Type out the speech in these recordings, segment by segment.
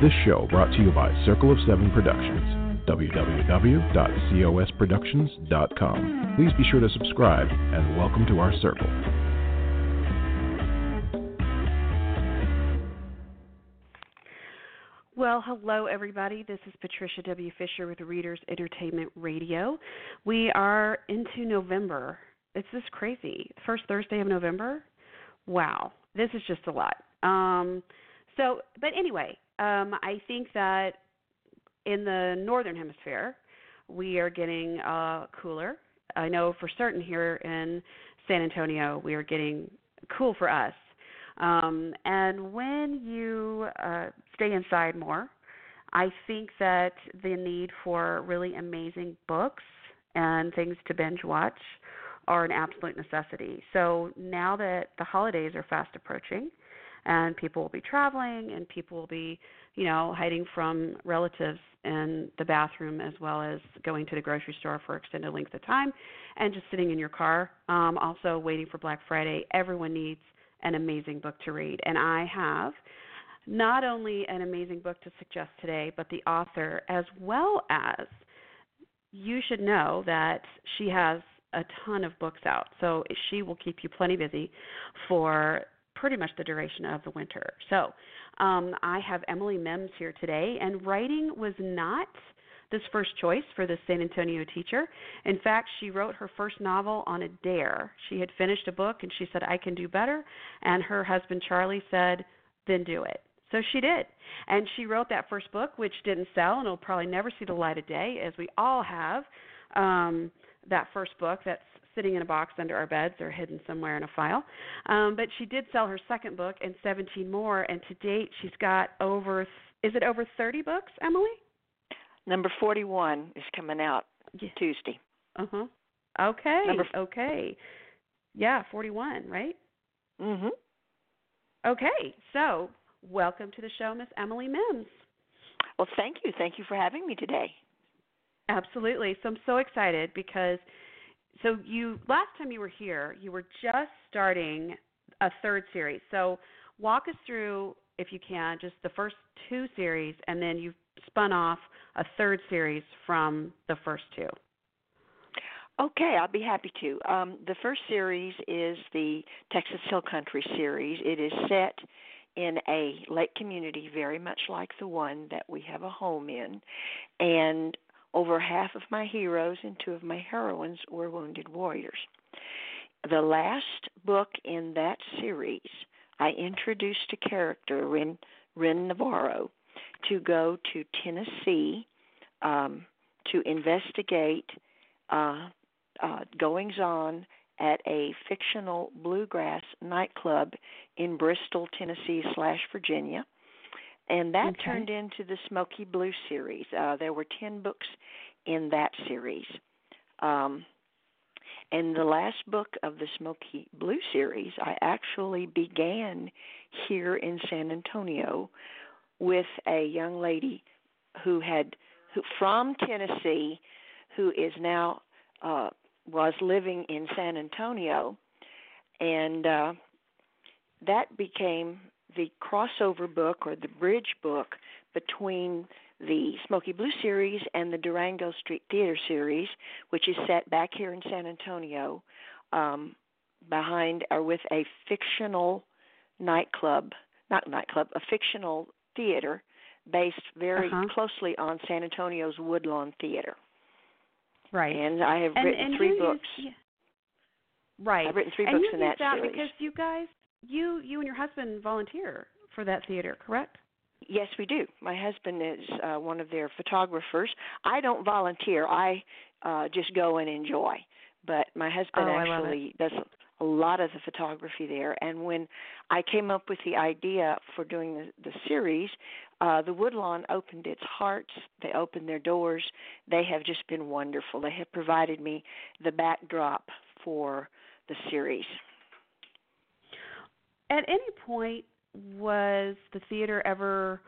This show brought to you by Circle of Seven Productions, www.cosproductions.com. Please be sure to subscribe, and welcome to our circle. Well, hello, everybody. This is Patricia W. Fisher with Readers Entertainment Radio. We are into November. It's just crazy. First Thursday of November? Wow. This is just a lot. I think that in the northern hemisphere, we are getting cooler. I know for certain here in San Antonio, we are getting cool for us. And when you stay inside more, I think that the need for really amazing books and things to binge watch are an absolute necessity. So now that the holidays are fast approaching and people will be traveling and people will be, hiding from relatives in the bathroom as well as going to the grocery store for extended length of time and just sitting in your car, also waiting for Black Friday, everyone needs an amazing book to read. And I have not only an amazing book to suggest today, but the author, as well as you should know that she has a ton of books out. So she will keep you plenty busy for pretty much the duration of the winter. So I have Emily Mims here today, and writing was not this first choice for the San Antonio teacher. In fact, she wrote her first novel on a dare. She had finished a book, and she said, I can do better. And her husband, Charlie, said, then do it. So she did. And she wrote that first book, which didn't sell, and it'll probably never see the light of day, as we all have. That first book that's sitting in a box under our beds or hidden somewhere in a file. But she did sell her second book and 17 more, and to date she's got over 30 books, Emily? Number 41 is coming out Tuesday. Uh-huh. Okay. Okay. Yeah, 41, right? Mm-hmm. Okay. So welcome to the show, Miss Emily Mims. Well, thank you. Thank you for having me today. Absolutely. So I'm so excited because last time you were here, you were just starting a third series. So walk us through, if you can, just the first two series, and then you've spun off a third series from the first two. Okay, I'll be happy to. The first series is the Texas Hill Country series. It is set in a lake community very much like the one that we have a home in, and over half of my heroes and two of my heroines were wounded warriors. The last book in that series, I introduced a character, Ren Navarro, to go to Tennessee to investigate goings-on at a fictional bluegrass nightclub in Bristol, Tennessee /Virginia. And that turned into the Smoky Blue series. There were 10 books in that series. And the last book of the Smoky Blue series, I actually began here in San Antonio with a young lady from Tennessee who is now was living in San Antonio. And that became the crossover book, or the bridge book, between the Smoky Blue series and the Durango Street Theater series, which is set back here in San Antonio behind or with a fictional a fictional theater based very closely on San Antonio's Woodlawn Theater. Right. And I have written three books. Right. I've written three books in that series. Because you guys, You and your husband volunteer for that theater, correct? Yes, we do. My husband is one of their photographers. I don't volunteer. I just go and enjoy. But my husband actually does a lot of the photography there. And when I came up with the idea for doing the series, the Woodlawn opened its hearts. They opened their doors. They have just been wonderful. They have provided me the backdrop for the series. At any point, was the theater ever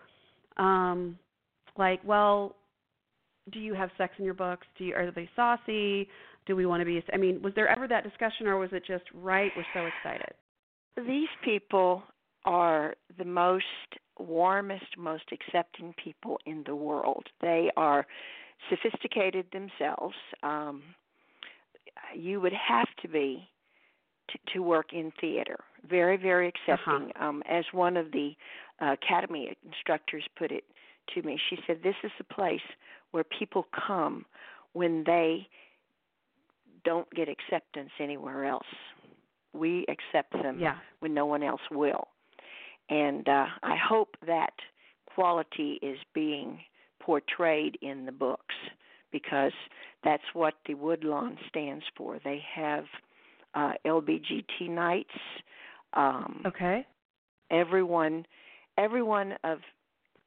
do you have sex in your books? Are they saucy? Do we want to be? I mean, was there ever that discussion, or was it just, right, we're so excited? These people are the most warmest, most accepting people in the world. They are sophisticated themselves. You would have to be to work in theater. Very, very accepting. Uh-huh. As one of the academy instructors put it to me, she said, this is the place where people come when they don't get acceptance anywhere else. We accept them when no one else will. And I hope that quality is being portrayed in the books, because that's what the Woodlawn stands for. They have LBGT nights. Okay. Everyone of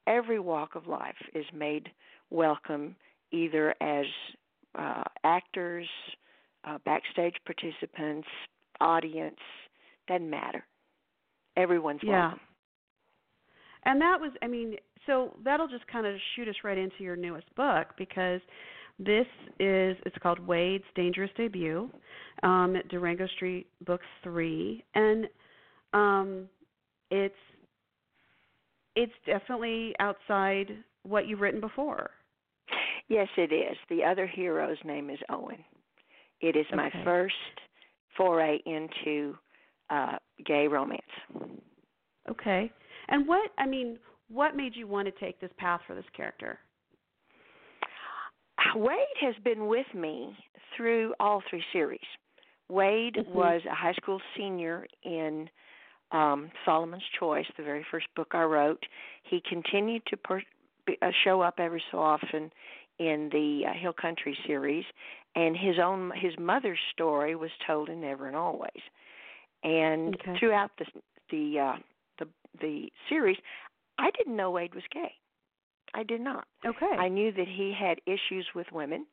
every walk of life is made welcome, either as actors, backstage participants, audience, doesn't matter. Everyone's welcome. And that was, I mean, so that'll just kind of shoot us right into your newest book, because this is, it's called Wade's Dangerous Debut, Durango Street, Book 3. And it's definitely outside what you've written before. Yes, it is. The other hero's name is Owen. It is my first foray into gay romance. Okay. And what made you want to take this path for this character? Wade has been with me through all three series. Wade was a high school senior in Solomon's Choice, the very first book I wrote. He continued to show up every so often in the Hill Country series, and his mother's story was told in Never and Always. And throughout the series, I didn't know Wade was gay. I did not. Okay. I knew that he had issues with women,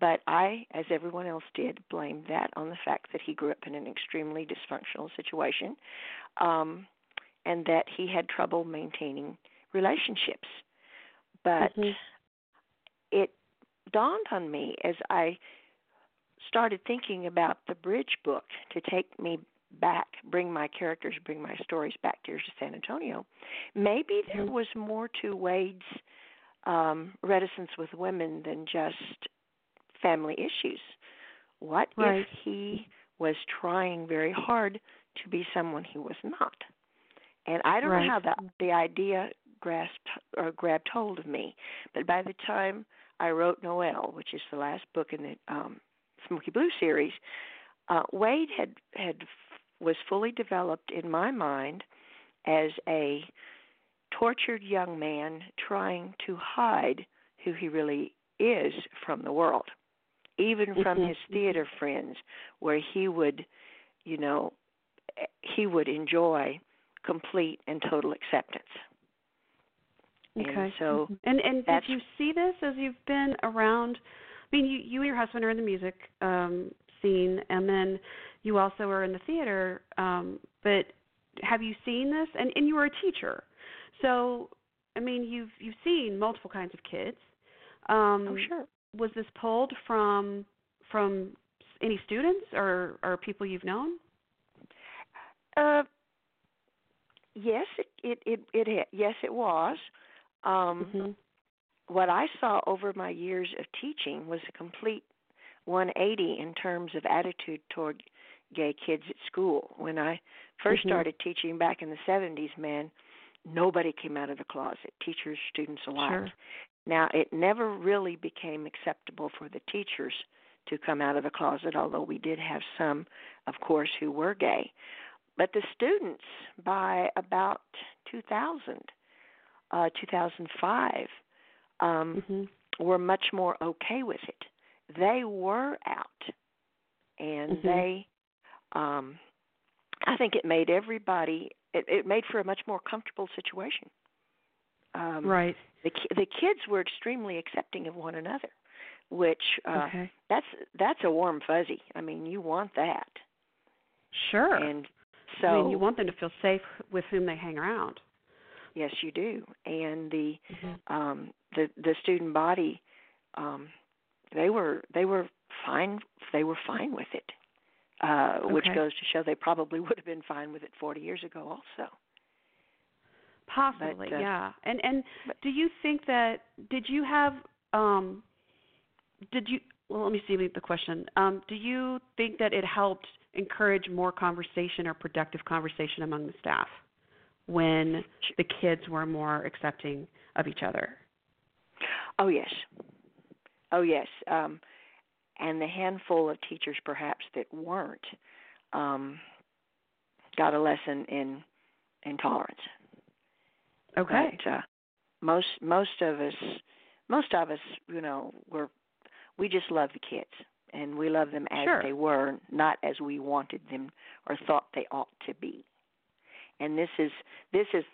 but I, as everyone else did, blamed that on the fact that he grew up in an extremely dysfunctional situation, and that he had trouble maintaining relationships. But it dawned on me as I started thinking about the bridge book to take me back, bring my stories back to San Antonio, maybe there was more to Wade's reticence with women than just family issues. What if he was trying very hard to be someone he was not? And I don't know how the idea grabbed hold of me, but by the time I wrote Noelle, which is the last book in the Smoky Blue series, Wade was fully developed in my mind as a tortured young man trying to hide who he really is from the world, even from his theater friends, where he would enjoy complete and total acceptance. Okay. And so and did you see this as you've been around? I mean, you and your husband are in the music scene, and then you also are in the theater, but have you seen this? And you were a teacher. So, I mean, you've seen multiple kinds of kids. Sure. Was this pulled from any students or people you've known? Yes, it was. What I saw over my years of teaching was a complete 180 in terms of attitude toward gay kids at school. When I first started teaching back in the 70s, nobody came out of the closet, teachers, students alike. Sure. Now, it never really became acceptable for the teachers to come out of the closet, although we did have some, of course, who were gay. But the students, by about 2005, were much more okay with it. They were out, and they, I think it made everybody, it made for a much more comfortable situation. The kids were extremely accepting of one another, which that's a warm fuzzy. I mean, you want that. Sure. And so you want them to feel safe with whom they hang around. Yes, you do. And the student body, They were fine with it, which goes to show they probably would have been fine with it 40 years ago also. Possibly, but, yeah. And but, do you think that did you have did you? Well, let me see the question. Do you think that it helped encourage more conversation or productive conversation among the staff when the kids were more accepting of each other? Oh, yes. Oh, yes. And the handful of teachers perhaps that weren't got a lesson in intolerance. Okay. But, most of us, you know, we just love the kids, and we love them as they were, not as we wanted them or thought they ought to be. And this is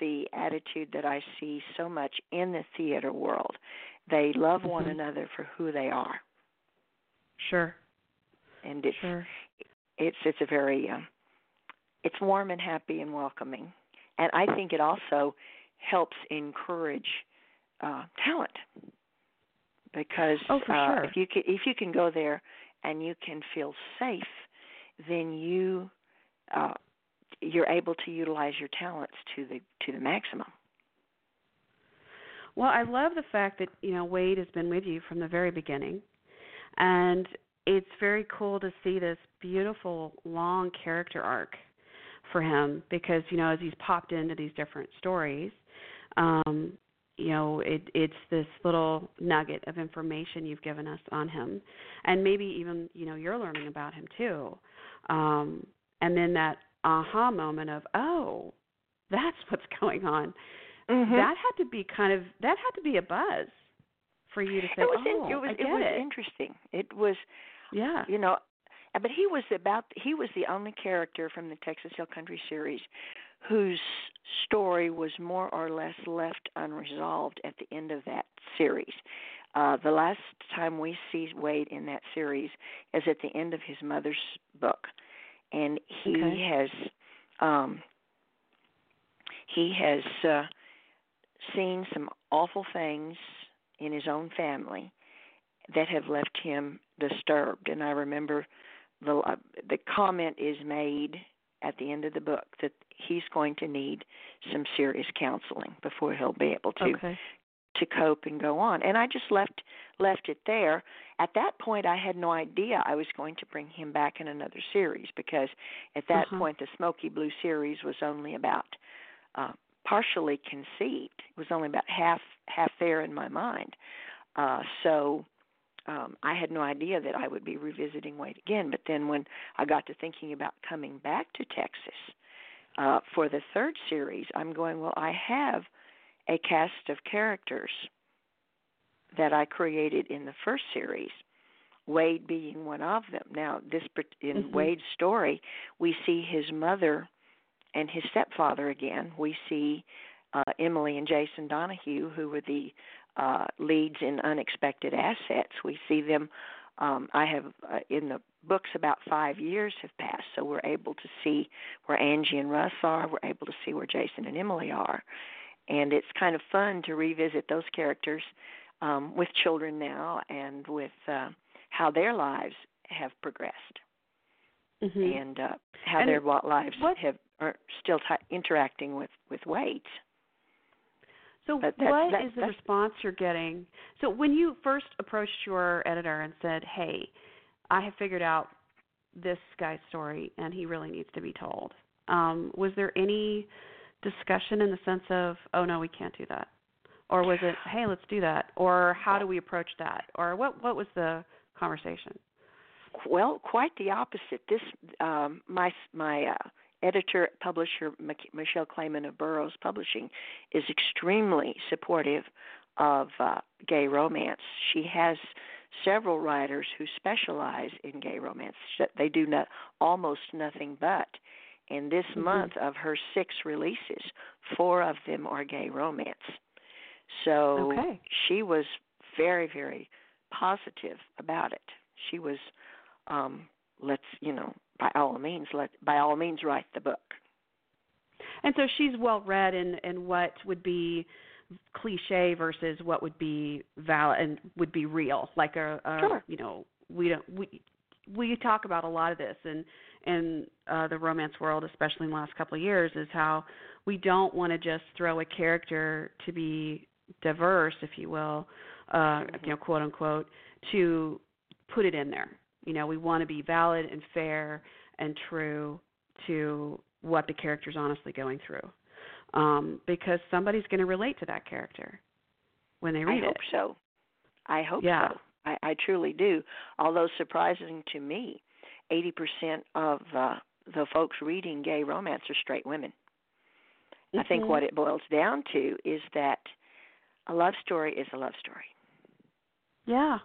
the attitude that I see so much in the theater world. They love one another for who they are. Sure. And it's a very it's warm and happy and welcoming, and I think it also helps encourage talent. Because if you can go there and you can feel safe, then you're able to utilize your talents to the maximum. Well, I love the fact that Wade has been with you from the very beginning, and it's very cool to see this beautiful long character arc for him. Because as he's popped into these different stories. It's this little nugget of information you've given us on him, and maybe even you're learning about him too, and then that aha moment of that's what's going on. Mm-hmm. That had to be a buzz for you to say. It was interesting. It was but he was the only character from the Texas Hill Country series whose story was more or less left unresolved at the end of that series. The last time we see Wade in that series is at the end of his mother's book, and he has seen some awful things in his own family that have left him disturbed. And I remember the comment is made at the end of the book that he's going to need some serious counseling before he'll be able to cope and go on. And I just left it there. At that point, I had no idea I was going to bring him back in another series, because at that point, the Smoky Blue series was only about partially conceived. It was only about half there in my mind. So I had no idea that I would be revisiting Wade again. But then when I got to thinking about coming back to Texas, for the third series, I'm going, well, I have a cast of characters that I created in the first series, Wade being one of them. Now, in Wade's story, we see his mother and his stepfather again. We see Emily and Jason Donahue, who were the leads in Unexpected Assets. We see them. I have in the books about 5 years have passed, so we're able to see where Angie and Russ are. We're able to see where Jason and Emily are. And it's kind of fun to revisit those characters with children now and with how their lives have progressed and how their lives are still interacting with Wade's. So what is the response you're getting? So when you first approached your editor and said, hey, I have figured out this guy's story and he really needs to be told, was there any discussion in the sense of, oh, no, we can't do that? Or was it, hey, let's do that? Or how do we approach that? Or what was the conversation? Well, quite the opposite. This my editor, publisher, Michelle Clayman of Burroughs Publishing, is extremely supportive of gay romance. She has several writers who specialize in gay romance. They do almost nothing but. And this month, of her 6 releases, 4 of them are gay romance. So she was very, very positive about it. She was, by all means, write the book. And so she's well read in what would be cliche versus what would be valid and would be real. Like we don't. we talk about a lot of this in the romance world, especially in the last couple of years, is how we don't want to just throw a character to be diverse, if you will, quote unquote, to put it in there. You know, we want to be valid and fair and true to what the character's honestly going through, because somebody's going to relate to that character when they read it. I hope so. I truly do. Although surprising to me, 80% of the folks reading gay romance are straight women. Mm-hmm. I think what it boils down to is that a love story is a love story. Yeah.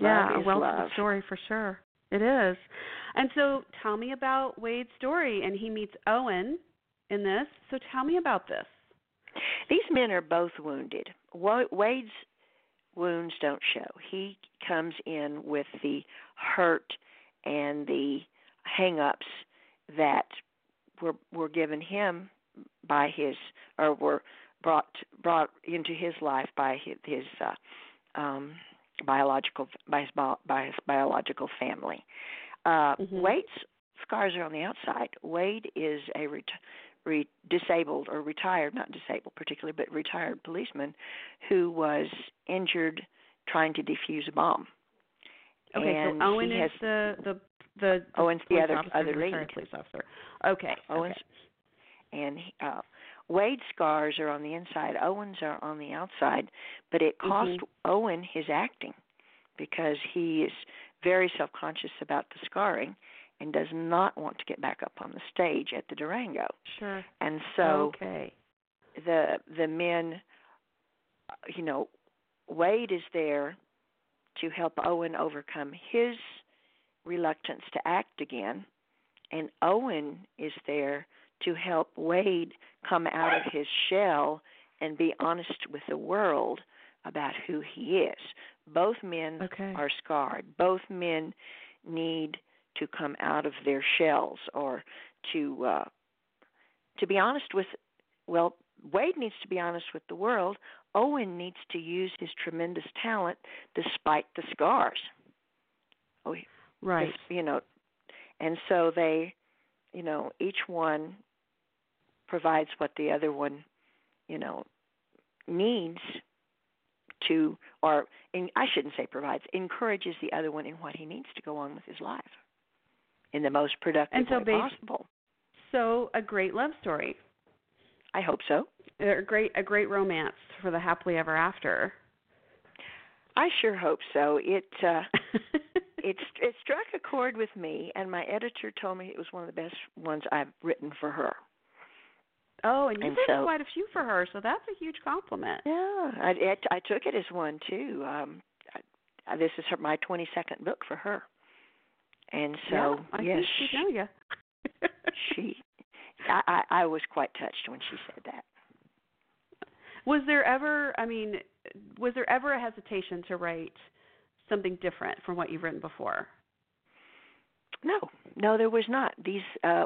Love is a well-told story for sure. It is. And so tell me about Wade's story. And he meets Owen in this. So tell me about this. These men are both wounded. Wade's wounds don't show. He comes in with the hurt and the hang-ups that were given him by his, or were brought into his life by his biological family. Wade's scars are on the outside. Wade is a retired policeman who was injured trying to defuse a bomb. Okay, and so Owen is the Owen's the other lead police officer. Okay, Owen's and Wade's scars are on the inside. Owen's are on the outside, but it cost Owen his acting because he is very self-conscious about the scarring and does not want to get back up on the stage at the Durango. Sure. And so the men, you know, Wade is there to help Owen overcome his reluctance to act again, and Owen is there to help Wade come out of his shell and be honest with the world about who he is. Both men are scarred. Both men need to come out of their shells, or to be honest with, well, Wade needs to be honest with the world. Owen needs to use his tremendous talent despite the scars. Oh, right. You know, and so they, you know, each one provides what the other one, you know, needs to, or I shouldn't say provides, encourages the other one in what he needs to go on with his life in the most productive way possible. So a great love story. I hope so. A great romance for the happily ever after. I sure hope so. It struck a chord with me, and my editor told me it was one of the best ones I've written for her. Oh, and you've written quite a few for her, so that's a huge compliment. Yeah, I took it as one, too. This is my 22nd book for her. And so, yes, I was quite touched when she said that. Was there ever a hesitation to write something different from what you've written before? No, there was not. These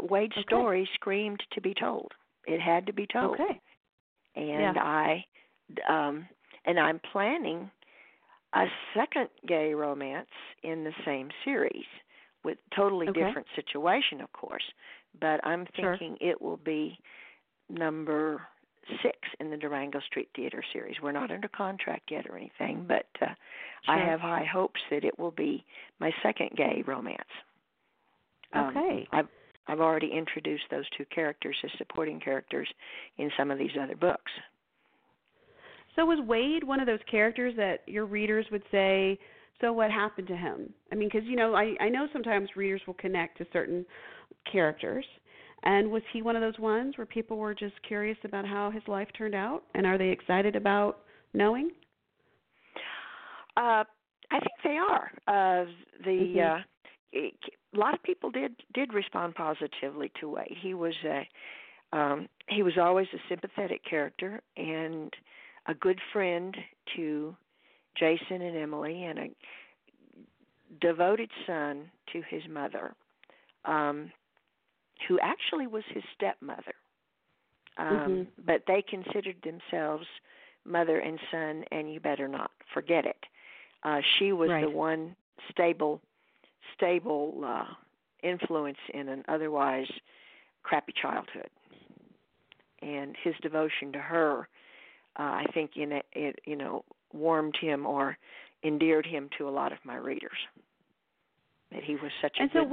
Wade's story screamed to be told. It had to be told. Okay. And I'm planning a second gay romance in the same series with totally different situation, of course. But I'm thinking it will be number 6 in the Durango Street Theater series. We're not under contract yet or anything, but I have high hopes that it will be my second gay romance. Okay. I've already introduced those two characters as supporting characters in some of these other books. So was Wade one of those characters that your readers would say, so what happened to him? I mean, because, you know, I know sometimes readers will connect to certain characters. And was he one of those ones where people were just curious about how his life turned out? And are they excited about knowing? I think they are. A lot of people did respond positively to Wade. He was always a sympathetic character and a good friend to Jason and Emily, and a devoted son to his mother, who actually was his stepmother. But they considered themselves mother and son, and you better not forget it. She was the one stable stable influence in an otherwise crappy childhood. And his devotion to her, I think, warmed him or endeared him to a lot of my readers. That he was such a. And so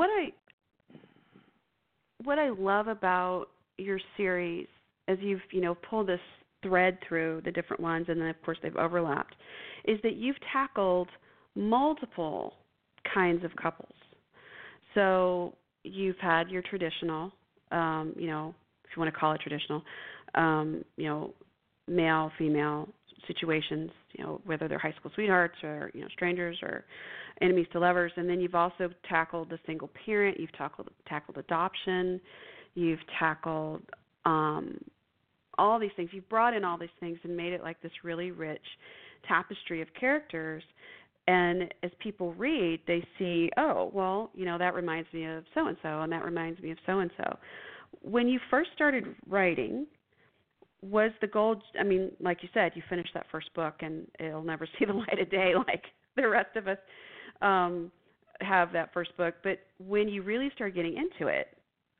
what I love about your series, as you've pulled this thread through the different ones, and then of course they've overlapped, is that you've tackled multiple kinds of couples. So you've had your traditional, if you want to call it traditional, male, female situations, whether they're high school sweethearts or, strangers or enemies to lovers. And then you've also tackled the single parent. You've tackled adoption. You've tackled all these things. You've brought in all these things and made it like this really rich tapestry of characters. And as people read, they see, oh, well, that reminds me of so-and-so, and that reminds me of so-and-so. When you first started writing, was the goal, like you said, you finished that first book and it'll never see the light of day like the rest of us have that first book. But when you really started getting into it,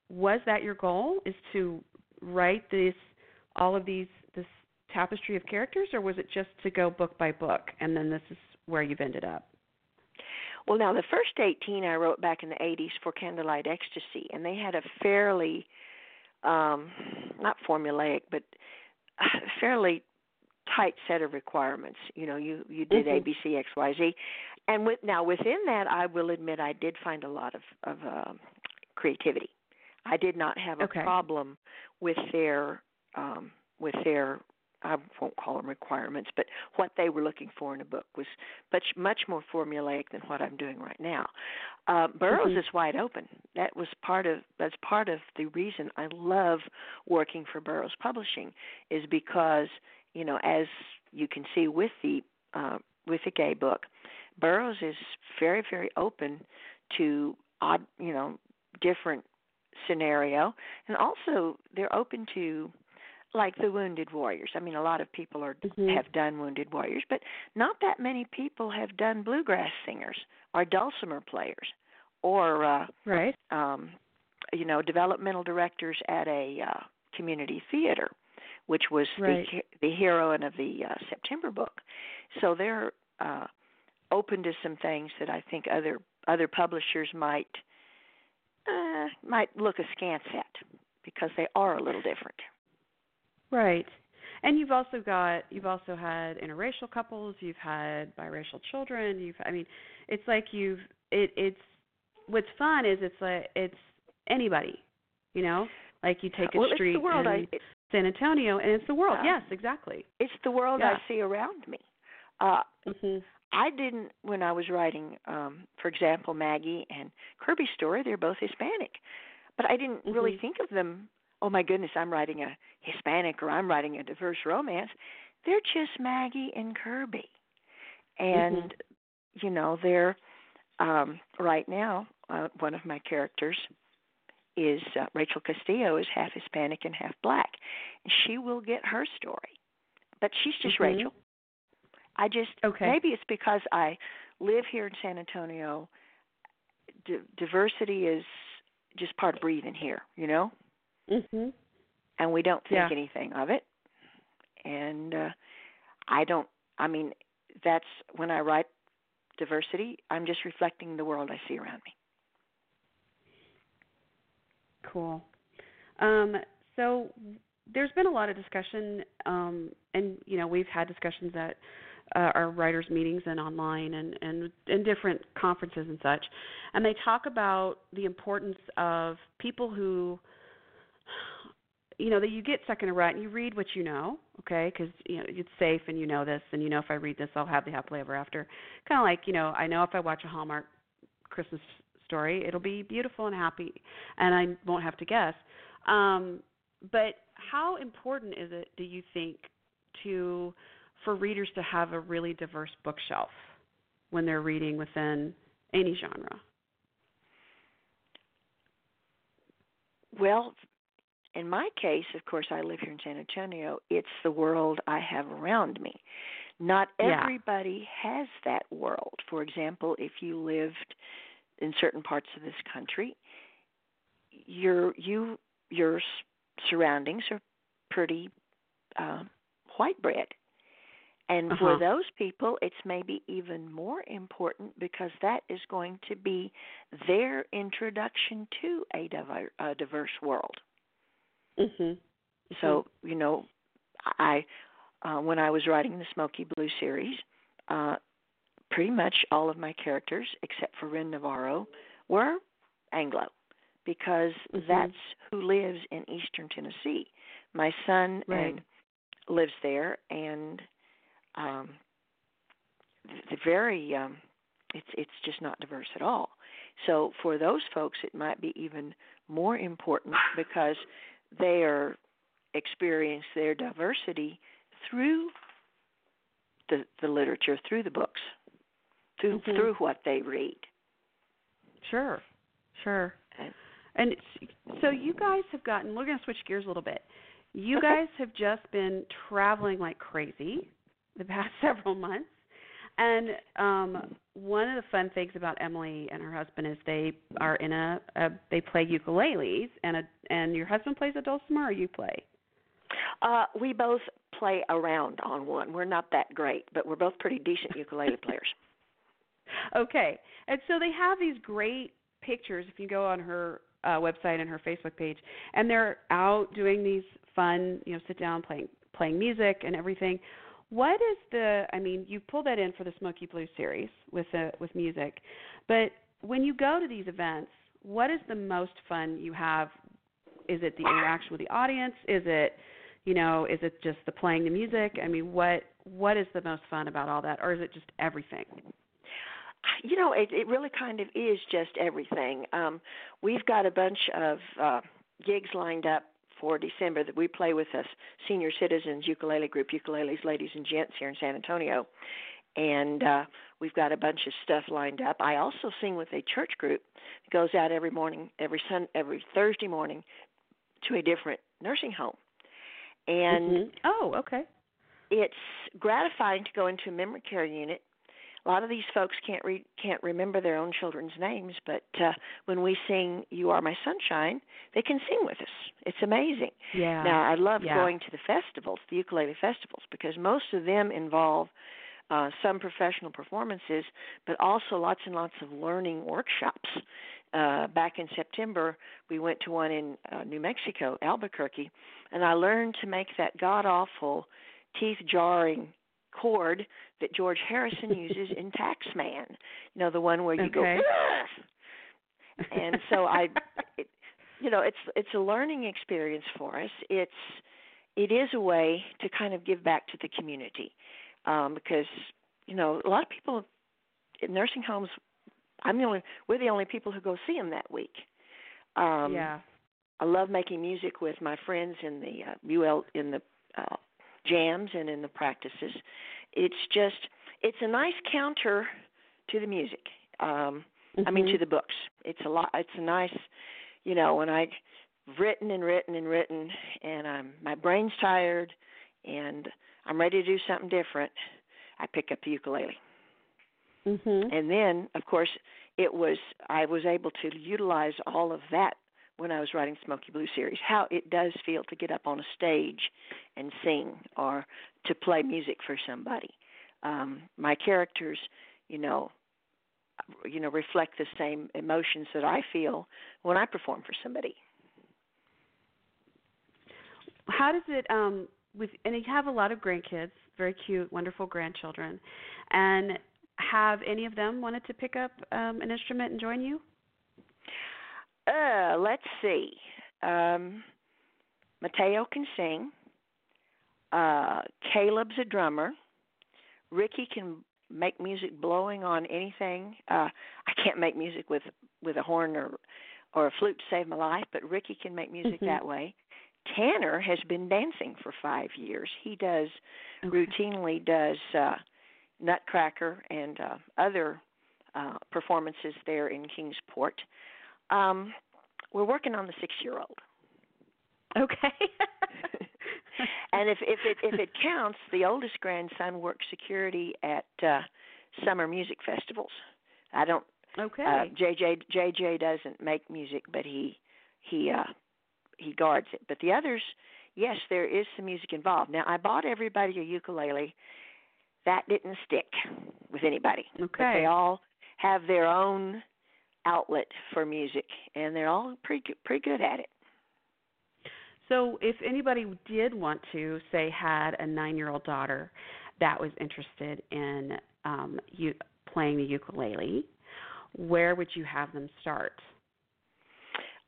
was that your goal, is to write this tapestry of characters, or was it just to go book by book and then this is where you've ended up? Well, now, the first 18 I wrote back in the 80s for Candlelight Ecstasy, and they had a fairly, not formulaic, but fairly tight set of requirements. You did A, B, C, X, Y, Z. And within that, I will admit I did find a lot of creativity. I did not have a problem with their I won't call them requirements, but what they were looking for in a book was much more formulaic than what I'm doing right now. Burroughs is wide open. That's part of the reason I love working for Burroughs Publishing, is because as you can see with the gay book, Burroughs is very, very open to odd, different scenario, and also they're open to, like, the Wounded Warriors. A lot of people have done Wounded Warriors, but not that many people have done bluegrass singers or dulcimer players or, developmental directors at a community theater, which was the heroine of the September book. So they're open to some things that I think other publishers might look askance at, because they are a little different. Right. And you've also had interracial couples, you've had biracial children, what's fun is it's anybody, like you take a street in San Antonio and it's the world. Yes, exactly. It's the world I see around me. I didn't, when I was writing, for example, Maggie and Kirby's story, they're both Hispanic, but I didn't really think of them, oh, my goodness, I'm writing a Hispanic or I'm writing a diverse romance. They're just Maggie and Kirby. And, they're right now, one of my characters is Rachel Castillo is half Hispanic and half black. And she will get her story. But she's just Rachel. I just, maybe it's because I live here in San Antonio. Diversity is just part of breathing here, And we don't think anything of it. And that's when I write diversity, I'm just reflecting the world I see around me. Cool. So there's been a lot of discussion, and, we've had discussions at our writers' meetings and online and different conferences and such. And they talk about the importance of people who – that you get stuck in a rut and you read what because, it's safe and this and, if I read this, I'll have the happily ever after. Kind of like, I know if I watch a Hallmark Christmas story, it'll be beautiful and happy and I won't have to guess. But how important is it, do you think, for readers to have a really diverse bookshelf when they're reading within any genre? Well, in my case, of course, I live here in San Antonio. It's the world I have around me. Not everybody has that world. For example, if you lived in certain parts of this country, your surroundings are pretty white bread. And for those people, it's maybe even more important because that is going to be their introduction to a diverse world. So, you know, I when I was writing the Smoky Blue series, pretty much all of my characters, except for Ren Navarro, were Anglo because that's who lives in eastern Tennessee. My son lives there, and... it's just not diverse at all. So for those folks, it might be even more important because they are experience their diversity through the literature, through the books, through what they read. Sure. And so you guys have gotten. We're going to switch gears a little bit. You guys have just been traveling like crazy the past several months. And one of the fun things about Emily and her husband is they are in they play ukuleles, and your husband plays a dulcimer, or you play? We both play around on one. We're not that great, but we're both pretty decent ukulele players. Okay. And so they have these great pictures, if you go on her website and her Facebook page, and they're out doing these fun, you know, sit down playing music and everything. What is you pulled that in for the Smoky Blue series with music, but when you go to these events, what is the most fun you have? Is it the interaction with the audience? Is it just the playing the music? I mean, what is the most fun about all that, or is it just everything? You know, it really kind of is just everything. We've got a bunch of gigs lined up for December that we play with us, senior citizens, ukulele group, Ukuleles Ladies and Gents here in San Antonio. And we've got a bunch of stuff lined up. I also sing with a church group that goes out every Thursday morning to a different nursing home. And oh, okay. It's gratifying to go into a memory care unit. A lot of these folks can't remember their own children's names, but when we sing You Are My Sunshine, they can sing with us. It's amazing. Yeah. Now, I love going to the festivals, the ukulele festivals, because most of them involve some professional performances, but also lots and lots of learning workshops. Back in September, we went to one in New Mexico, Albuquerque, and I learned to make that god-awful, teeth-jarring chord that George Harrison uses in Taxman, you know, the one where you go, ugh! And so it's a learning experience for us. It is a way to kind of give back to the community because, you know, a lot of people in nursing homes, we're the only people who go see them that week. I love making music with my friends in the jams and in the practices. It's a nice counter to the music. To the books. It's a nice, you know, when I've written and my brain's tired and I'm ready to do something different, I pick up the ukulele. And then, of course, I was able to utilize all of that when I was writing Smoky Blue series, how it does feel to get up on a stage and sing or to play music for somebody. My characters, you know, reflect the same emotions that I feel when I perform for somebody. How does it, and you have a lot of grandkids, very cute, wonderful grandchildren, and have any of them wanted to pick up an instrument and join you? Let's see. Mateo can sing. Caleb's a drummer. Ricky can make music blowing on anything. I can't make music with a horn or a flute to save my life, but Ricky can make music that way. Tanner has been dancing for 5 years. He routinely does Nutcracker and other performances there in Kingsport. We're working on the 6-year-old. Okay. And if it counts, the oldest grandson works security at summer music festivals. I don't Okay. JJ doesn't make music, but he guards it. But the others, yes, there is some music involved. Now, I bought everybody a ukulele. That didn't stick with anybody. Okay. But they all have their own outlet for music, and they're all pretty good at it. So if anybody did want to, say, had a 9-year-old daughter that was interested in playing the ukulele, where would you have them start?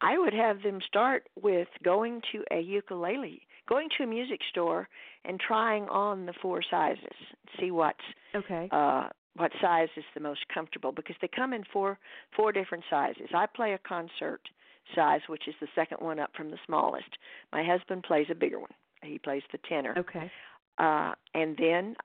I would have them start with going to a music store and trying on the 4 sizes, see what size is the most comfortable, because they come in four different sizes. I play a concert size, which is the second one up from the smallest. My husband plays a bigger one. He plays the tenor. Okay. And then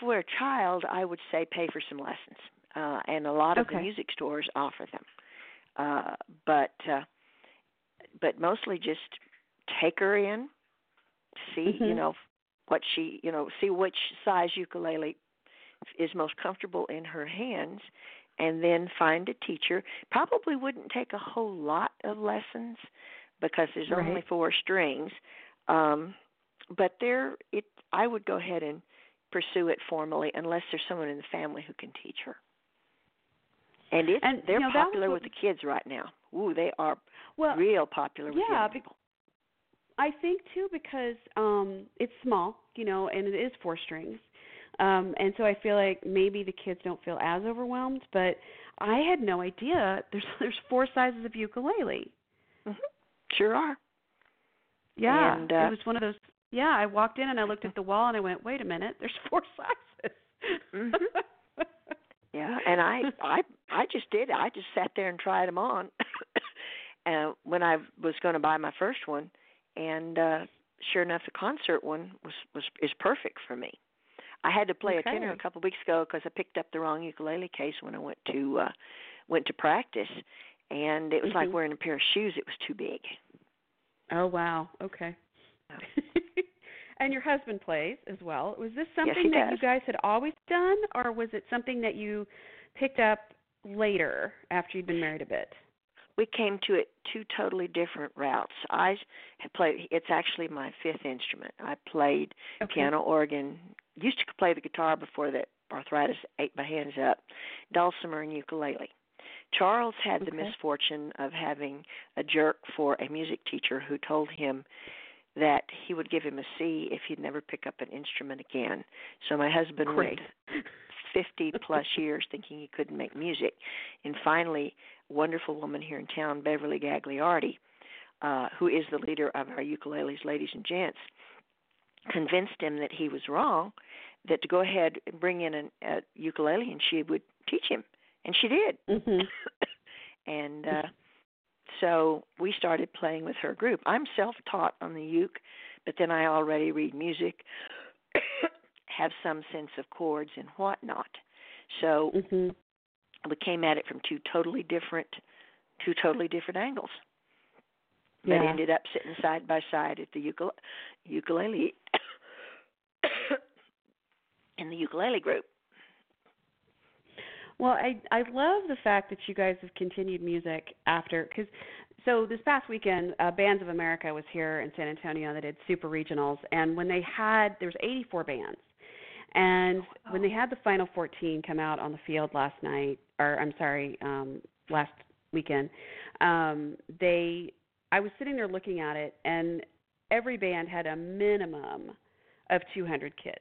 for a child, I would say pay for some lessons. And a lot of the music stores offer them. But mostly just take her in, see, mm-hmm. See which size ukulele is most comfortable in her hands, and then find a teacher. Probably wouldn't take a whole lot of lessons because there's only 4 strings. But I would go ahead and pursue it formally unless there's someone in the family who can teach her. And they're popular with the kids right now. Ooh, they are real popular with young people. I think, too, because it's small, and it is 4 strings. And so I feel like maybe the kids don't feel as overwhelmed, but I had no idea there's 4 sizes of ukulele. Mm-hmm. Sure are. Yeah. And, it was one of those. Yeah, I walked in and I looked at the wall and I went, wait a minute, there's 4 sizes. Mm-hmm. Yeah, and I just did it. I just sat there and tried them on when I was going to buy my first one, and sure enough, the concert one is perfect for me. I had to play a tenor a couple of weeks ago because I picked up the wrong ukulele case when I went to practice, and it was like wearing a pair of shoes. It was too big. Oh, wow. Okay. And your husband plays as well. Was this something that you guys had always done, or was it something that you picked up later after you'd been married a bit? We came to it 2 totally different routes. I played. It's actually my 5th instrument. I played piano, organ, used to play the guitar before the arthritis ate my hands up, dulcimer and ukulele. Charles had the misfortune of having a jerk for a music teacher who told him that he would give him a C if he'd never pick up an instrument again. So my husband waited 50-plus years thinking he couldn't make music. And finally, a wonderful woman here in town, Beverly Gagliardi, who is the leader of our Ukuleles Ladies and Gents, convinced him that he was wrong, that to go ahead and bring in a ukulele and she would teach him. And she did. Mm-hmm. And so we started playing with her group. I'm self-taught on the uke, but then I already read music, have some sense of chords and whatnot. So we came at it from 2 totally different angles. Yeah. But ended up sitting side by side at the ukulele in the ukulele group. Well, I love the fact that you guys have continued music after, so this past weekend, Bands of America was here in San Antonio. They did super regionals, and when they had, there was 84 bands, and when they had the final 14 come out on the field last weekend, I was sitting there looking at it, and every band had a minimum of 200 kids.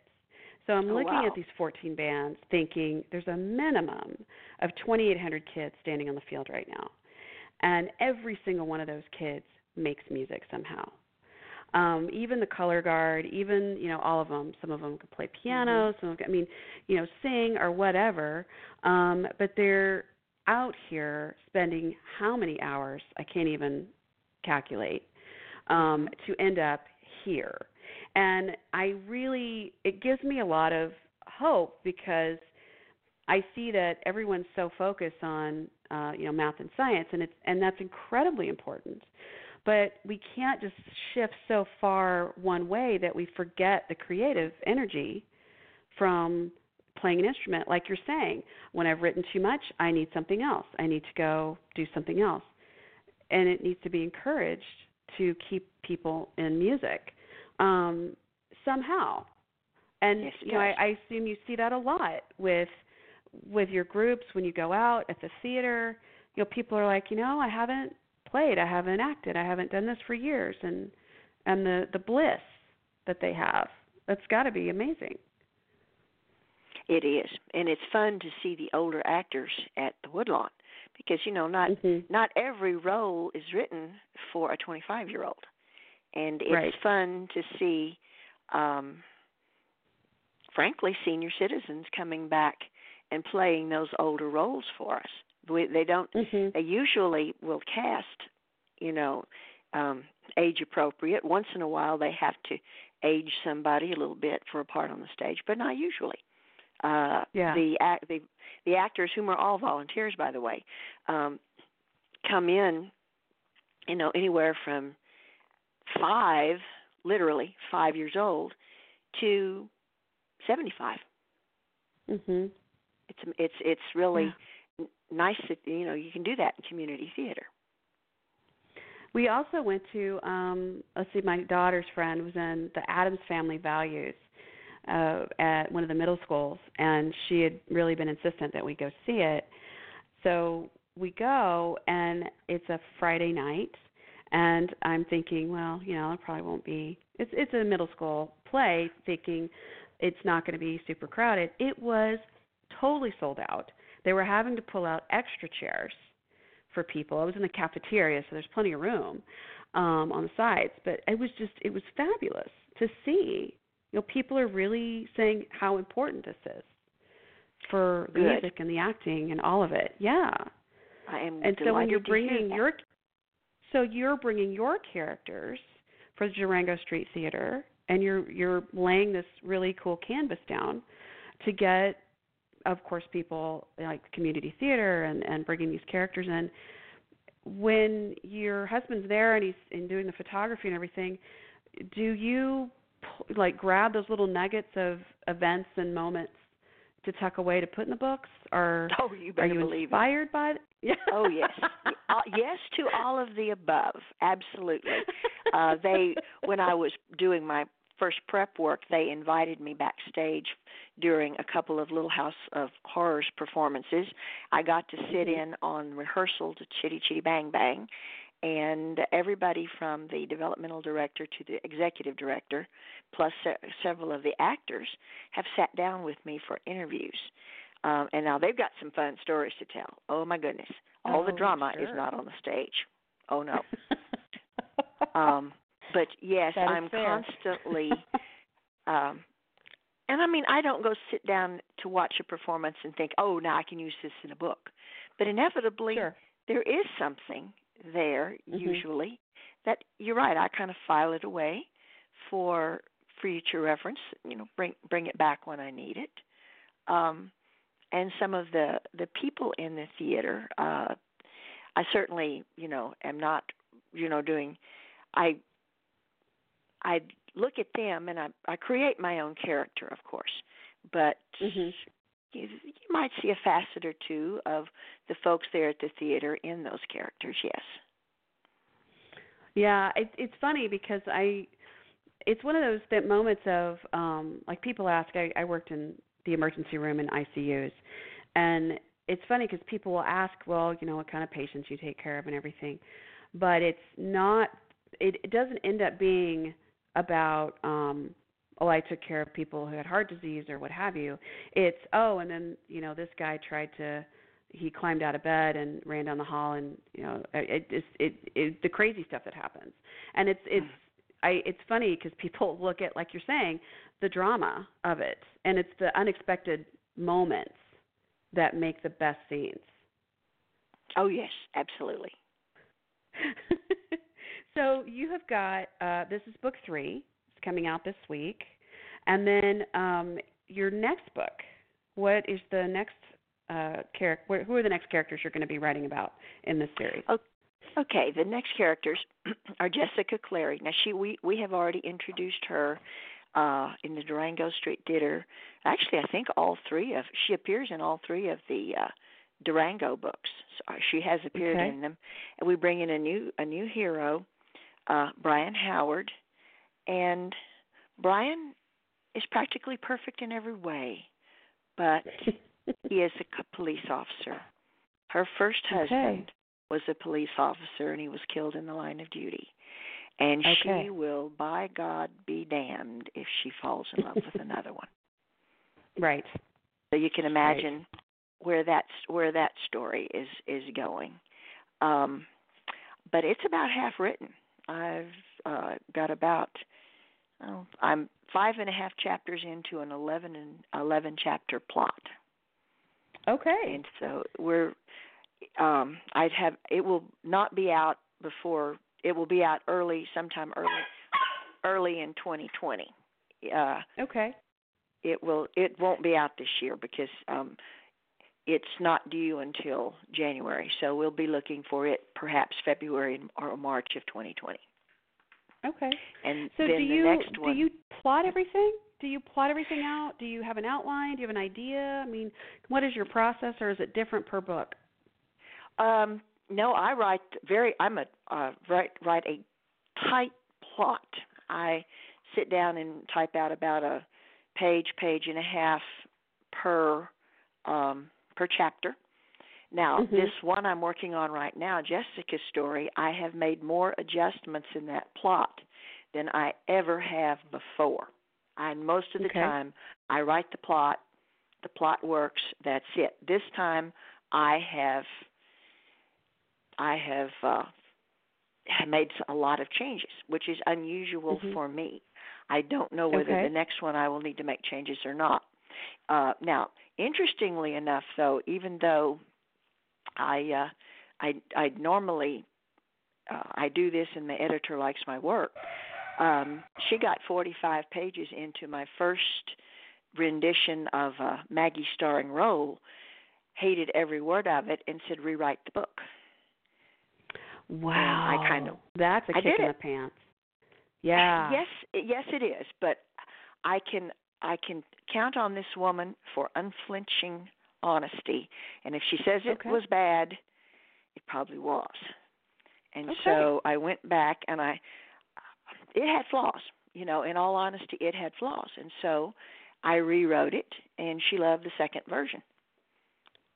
So I'm looking at these 14 bands thinking there's a minimum of 2,800 kids standing on the field right now. And every single one of those kids makes music somehow. Even the color guard, even, all of them. Some of them can play piano, some of them sing or whatever. But they're out here spending how many hours, I can't even calculate, to end up here. And it gives me a lot of hope because I see that everyone's so focused on, math and science, and that's incredibly important. But we can't just shift so far one way that we forget the creative energy from playing an instrument, like you're saying, when I've written too much, I need something else. I need to go do something else. And it needs to be encouraged to keep people in music somehow. And yes, you know, I assume you see that a lot with your groups when you go out at the theater. You know, people are like, you know, I haven't played, I haven't acted, I haven't done this for years, and the bliss that they have. That's got to be amazing. It is, and it's fun to see the older actors at the Woodlawn because, you know, not every role is written for a 25-year-old, and it's fun to see, frankly, senior citizens coming back and playing those older roles for us. They don't. They usually will cast, you know, age-appropriate. Once in a while, they have to age somebody a little bit for a part on the stage, but not usually. The actors, whom are all volunteers, by the way, come in, you know, anywhere from 5 years old, to 75. Mm-hmm. It's really nice that, you know, you can do that in community theater. We also went to, my daughter's friend was in the Addams Family Values at one of the middle schools, and she had really been insistent that we go see it. So we go, and it's a Friday night, and I'm thinking, well, you know, it probably won't be. It's a middle school play, thinking it's not going to be super crowded. It was totally sold out. They were having to pull out extra chairs for people. I was in the cafeteria, so there's plenty of room on the sides. But it was fabulous to see. You know, people are really saying how important this is for the music and the acting and all of it. Yeah. I am delighted to hear that. And so when you're bringing your characters for the Durango Street Theater, and you're laying this really cool canvas down to get, of course, people like community theater and bringing these characters in. When your husband's there and he's doing the photography and everything, do you like grab those little nuggets of events and moments to tuck away to put in the books? Or are you inspired by it? Oh, yes. Yes to all of the above. Absolutely. When I was doing my first prep work, they invited me backstage during a couple of Little House of Horrors performances. I got to sit in on rehearsal to Chitty Chitty Bang Bang, and everybody from the developmental director to the executive director, plus several of the actors, have sat down with me for interviews. And now they've got some fun stories to tell. Oh, my goodness. All the drama is not on the stage. Oh, no. But, yes, I'm constantly and, I mean, I don't go sit down to watch a performance and think, oh, now I can use this in a book. But inevitably, there is something there, usually, that you're right, I kind of file it away for future reference, you know, bring it back when I need it. And some of the people in the theater, I certainly, you know, am not, you know, doing – I look at them, and I create my own character, of course. But you might see a facet or two of the folks there at the theater in those characters, yes. Yeah, it's funny because it's one of those moments of, like people ask, I worked in the emergency room in ICUs, and it's funny because people will ask, well, you know, what kind of patients you take care of and everything. But it's not – it doesn't end up being – about, I took care of people who had heart disease or what have you. It's, and then, you know, this guy he climbed out of bed and ran down the hall and, you know, the crazy stuff that happens. And it's funny because people look at, like you're saying, the drama of it. And it's the unexpected moments that make the best scenes. Oh, yes, absolutely. So you have got, this is book 3. It's coming out this week. And then your next book, what is the next character? Who are the next characters you're going to be writing about in this series? Okay, the next characters are Jessica Clary. Now, we have already introduced her in the Durango Street Theater. Actually, I think all three of she appears in all three of the Durango books. So she has appeared in them. And we bring in a new hero, Brian Howard, and Brian is practically perfect in every way, but he is a police officer. Her first husband was a police officer, and he was killed in the line of duty. And she will, by God, be damned if she falls in love with another one. Right. So you can imagine where that story is going. But it's about half written. I've got about I'm 5.5 chapters into an 11 chapter plot. Okay. And so we're it will not be out before. It will be out sometime early in 2020. Okay. It won't be out this year because it's not due until January. So we'll be looking for it perhaps February or March of 2020. Okay. And so then do you plot everything? Do you plot everything out? Do you have an outline? Do you have an idea? I mean, what is your process, or is it different per book? No, I write write a tight plot. I sit down and type out about a page and a half per chapter. Now, this one I'm working on right now, Jessica's story, I have made more adjustments in that plot than I ever have before. And most of the time, I write the plot works, that's it. This time, I have made a lot of changes, which is unusual for me. I don't know whether the next one I will need to make changes or not. Now, interestingly enough, though, even though I normally I do this and the editor likes my work, she got 45 pages into my first rendition of Maggie's starring role, hated every word of it, and said, rewrite the book. Wow, I kind of that's a kick in the pants. Yeah. Yes, it is. But I can count on this woman for unflinching honesty. And if she says it was bad, it probably was. And so I went back, and it had flaws. You know, in all honesty, it had flaws. And so I rewrote it, and she loved the second version.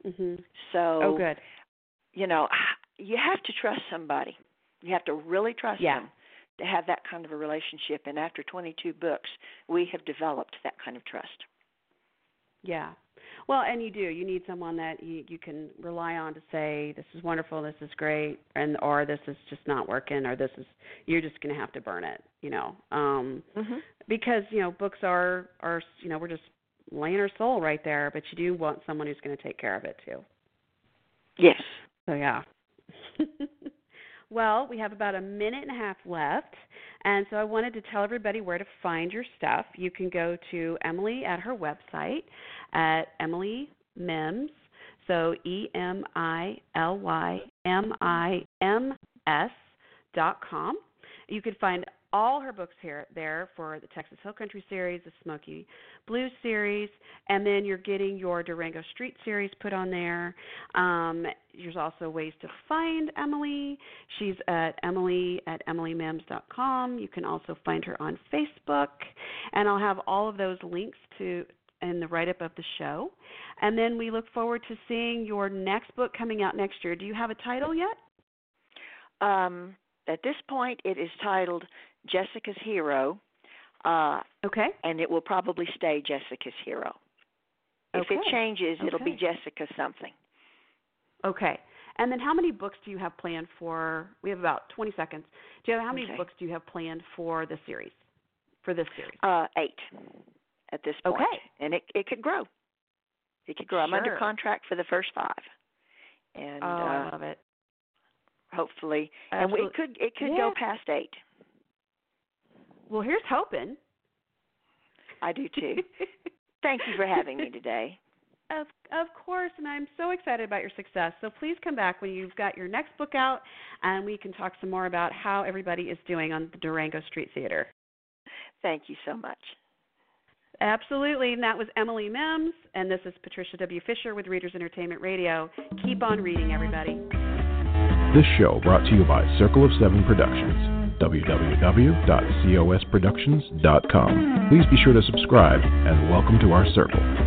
Mm-hmm. So, good. You know. You have to trust somebody. You have to really trust them to have that kind of a relationship. And after 22 books, we have developed that kind of trust. Yeah. Well, and you do. You need someone that you can rely on to say, this is wonderful, this is great, and or this is just not working, or you're just going to have to burn it, you know. Because, you know, books are, you know, we're just laying our soul right there, but you do want someone who's going to take care of it too. Yes. So, yeah. Well, we have about 1.5 minutes left, and so I wanted to tell everybody where to find your stuff. You can go to Emily at her website at Emily Mims, so EmiliMims.com. You can find all her books there for the Texas Hill Country series, the Smoky Blue series, and then you're getting your Durango Street series put on there. There's also ways to find Emily. She's at Emily at EmilyMims.com. You can also find her on Facebook, and I'll have all of those links in the write-up of the show. And then we look forward to seeing your next book coming out next year. Do you have a title yet? At this point, it is titled Jessica's Hero, and it will probably stay Jessica's Hero. If it changes, it'll be Jessica something. Okay. And then how many books do you have planned for? We have about 20 seconds. How many books do you have planned for the series? 8 at this point. Okay. And it could grow. It could grow. Sure. I'm under contract for the first 5. And, I love it. Hopefully. Absolutely. And it could go past 8. Well, here's hoping. I do too. Thank you for having me today. Of course, and I'm so excited about your success. So please come back when you've got your next book out, and we can talk some more about how everybody is doing on the Durango Street Theater. Thank you so much. Absolutely. And that was Emily Mims. And this is Patricia W. Fisher with Readers Entertainment Radio. Keep on reading, everybody. This show brought to you by Circle of Seven Productions, www.cosproductions.com. Please be sure to subscribe and welcome to our circle.